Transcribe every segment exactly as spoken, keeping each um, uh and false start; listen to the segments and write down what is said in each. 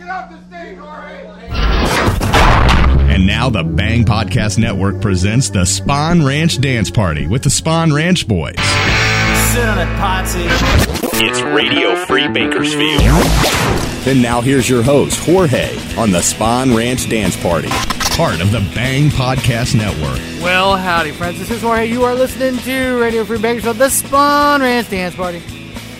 Get off the stage, Jorge! And now the Bang Podcast Network presents the Spahn Ranch Dance Party with the Spahn Ranch Boys. Sit on it, Potsy. It's Radio Free Bakersfield. And now here's your host, Jorge, on the Spahn Ranch Dance Party, part of the Bang Podcast Network. Well, howdy, friends. This is Jorge. You are listening to Radio Free Bakersfield, the Spahn Ranch Dance Party.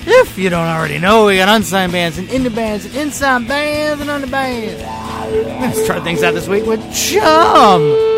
If you don't already know, we got unsigned bands and indie bands and inside bands and under bands. Let's try things out this week with Chum.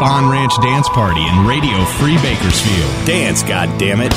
Spahn Ranch Dance Party and Radio Free Bakersfield. Dance, goddammit.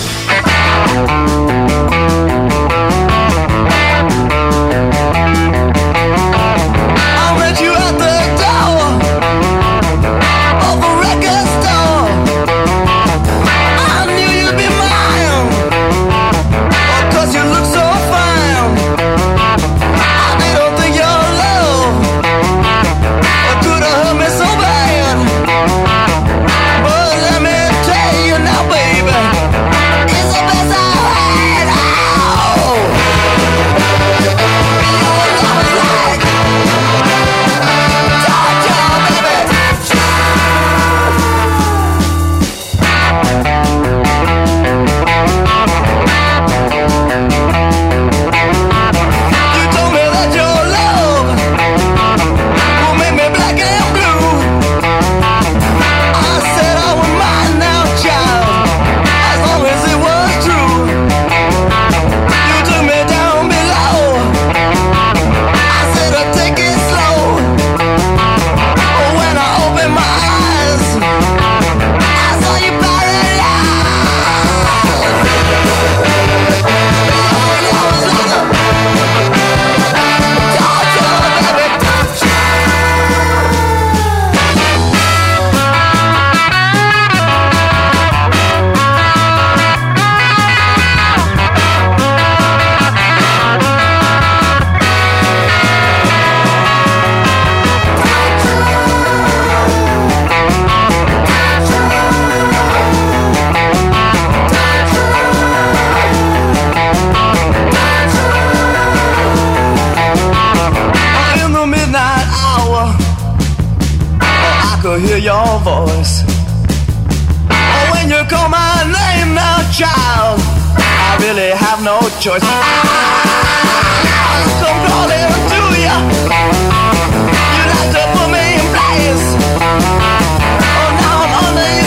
Hear your voice. Oh, when you call my name now, child, I really have no choice. So calling to you, you'd have to put me in place. Oh, now I'm under you.